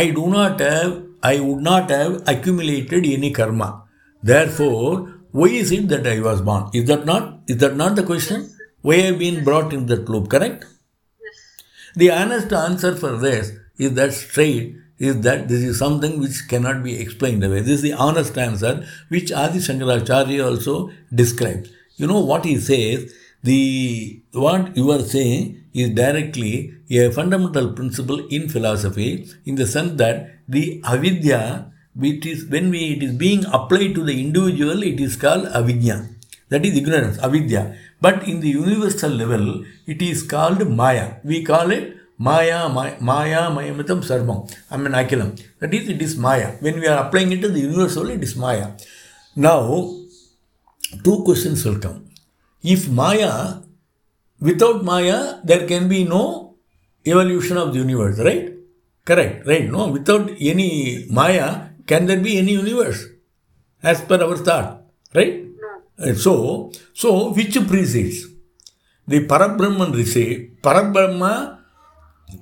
I would not have accumulated any karma. Therefore, why is it that I was born? Is that not the question? Why I have been brought in that loop, correct? Yes. The honest answer for this is that this is something which cannot be explained away. This is the honest answer which Adi Shankaracharya also describes. You know what he says? What you are saying is directly a fundamental principle in philosophy, in the sense that the avidya, which is it is being applied to the individual, it is called avidya. That is ignorance, avidya. But in the universal level, it is called maya. We call it maya, mayamitam sarvam. Akilam. That is, it is maya. When we are applying it to the universal, it is maya. Now, two questions will come. Without maya, there can be no evolution of the universe, right? Correct, right? No, without any maya, can there be any universe? As per our thought, right? No. So which precedes? The Parabrahma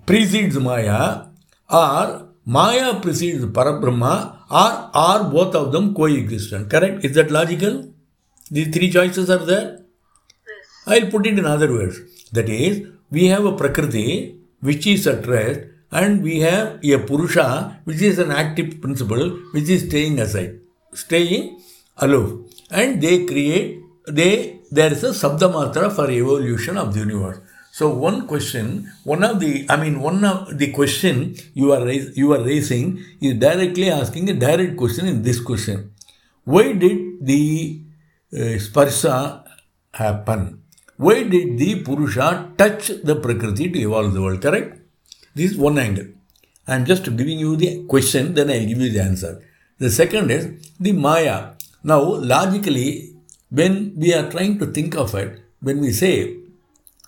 precedes maya, or maya precedes Parabrahma, or are both of them coexistent, correct? Is that logical? These three choices are there. Yes. I'll put it in other words. That is, we have a Prakriti, which is at rest, and we have a Purusha, which is an active principle, which is staying aloof. And there is a Sabda Matra for evolution of the universe. So one of the question you are raising is directly asking a direct question in this question. Why did the Sparsa happen? Why did the Purusha touch the Prakriti to evolve the world, correct? This is one angle. I am just giving you the question, then I will give you the answer. The second is the maya. Now, logically, when we are trying to think of it, when we say,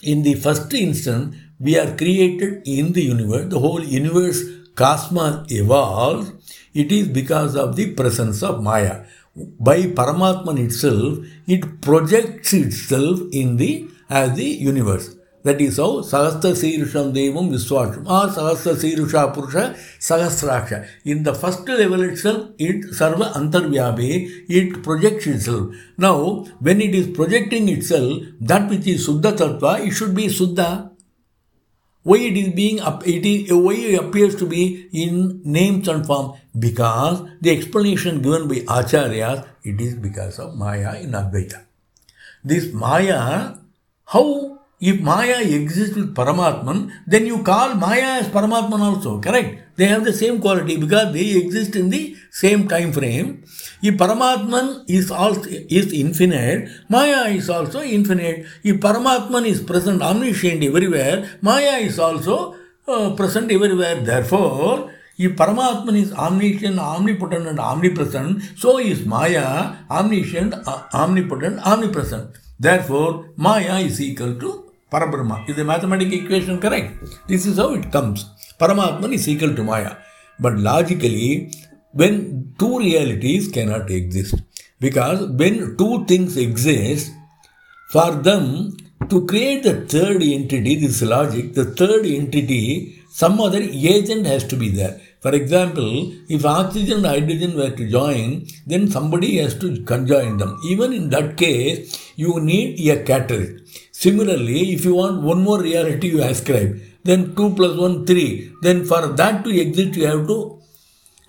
in the first instance, we are created in the universe, the whole universe, cosmos evolves, it is because of the presence of maya. By Paramatman itself, it projects itself as the universe. That is how Sahasra Sirsha Devam Visvasham or Sahasra Sirsha Purusha Sahasraksha. In the first level itself, it Sarva Antarvyapi, it projects itself. Now, when it is projecting itself, that which is Suddha Tattva, it should be Suddha. Why it appears to be in names and form? Because the explanation given by Acharya, it is because of maya in Advaita. This maya, if maya exists with Paramatman, then you call maya as Paramatman also, correct? They have the same quality because they exist in the same time frame. If Paramatman is infinite, maya is also infinite. If Paramatman is present, omniscient everywhere, maya is also present everywhere. Therefore, if Paramatman is omniscient, omnipotent and omnipresent, so is maya, omniscient, omnipotent, omnipresent. Therefore, maya is equal to Parabrahman. Is the mathematical equation correct? This is how it comes. Paramatman is equal to maya. But logically, when two realities cannot exist, because when two things exist, for them to create the third entity, this is logic, the third entity, some other agent has to be there. For example, if oxygen and hydrogen were to join, then somebody has to conjoin them. Even in that case, you need a catalyst. Similarly, if you want one more reality you ascribe, then 2 plus 1, 3. Then for that to exist, you have to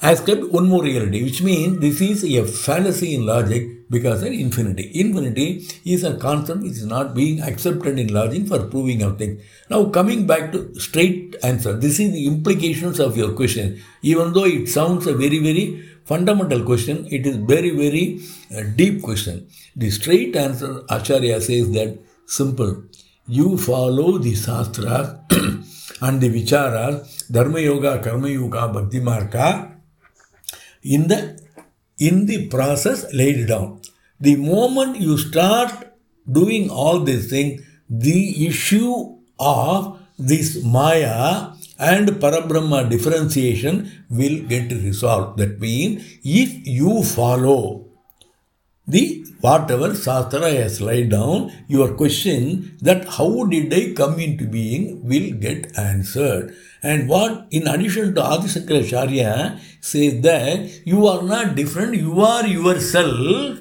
ascribe one more reality, which means this is a fallacy in logic because of infinity. Infinity is a concept which is not being accepted in logic for proving of things. Now coming back to straight answer, this is the implications of your question. Even though it sounds a very, very fundamental question, it is very, very deep question. The straight answer, Acharya says that simple. You follow the shastra and the vichara, dharma yoga, karma yoga, bhakti marga, in the process laid down. The moment you start doing all these things, the issue of this maya and Parabrahma differentiation will get resolved. That means, if you follow the whatever Shastra has laid down, your question that how did I come into being will get answered. And what in addition to Adi Shankaracharya says that you are not different, you are yourself,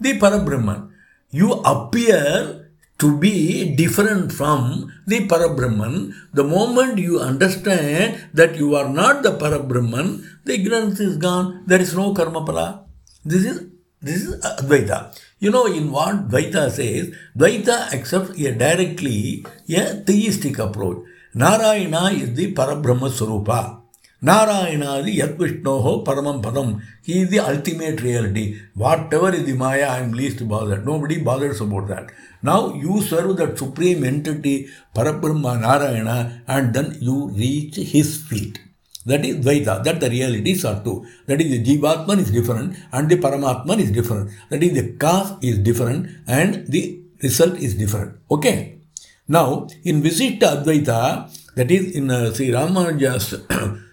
the Parabrahman. You appear to be different from the Parabrahman. The moment you understand that you are not the Parabrahman, the ignorance is gone, there is no karma pala. This is Advaita. You know, in what Dvaita says, Dvaita accepts a theistic approach. Narayana is the Parabrahma Swarupa. Narayana is the Yadvishnoho Paramam Paramampadam. He is the ultimate reality. Whatever is the maya, I am least bothered. Nobody bothers about that. Now you serve that supreme entity, Parabrahma Narayana, and then you reach his feet. That is Dvaita, that the realities are two. That is the Jeevatman is different and the Paramatman is different. That is the cause is different and the result is different. Okay. Now, in Visishta Advaita, that is in Sri Ramanuja's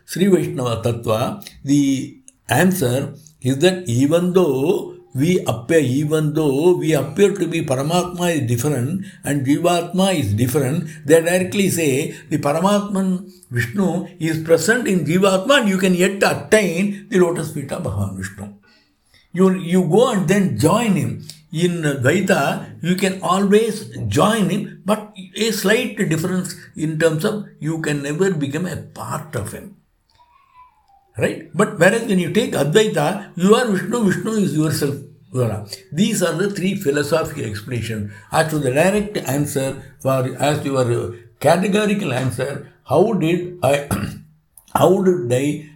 Sri Vaishnava Tattva, the answer is that even though we appear to be Paramatma is different and Jeevatma is different, they directly say the Paramatman Vishnu is present in Jeevatma and you can yet attain the lotus feet of Bhagavan Vishnu. You go and then join him. In Dvaita, you can always join him, but a slight difference in terms of you can never become a part of him. Right? But whereas when you take Advaita, you are Vishnu, Vishnu is yourself. These are the three philosophical explanations. As to the direct answer, as to your categorical answer, how did I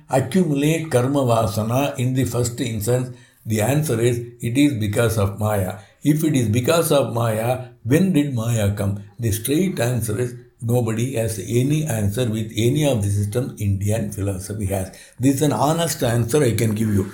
accumulate karma vasana in the first instance? The answer is, it is because of maya. If it is because of maya, when did maya come? The straight answer is, nobody has any answer with any of the systems Indian philosophy has. This is an honest answer I can give you.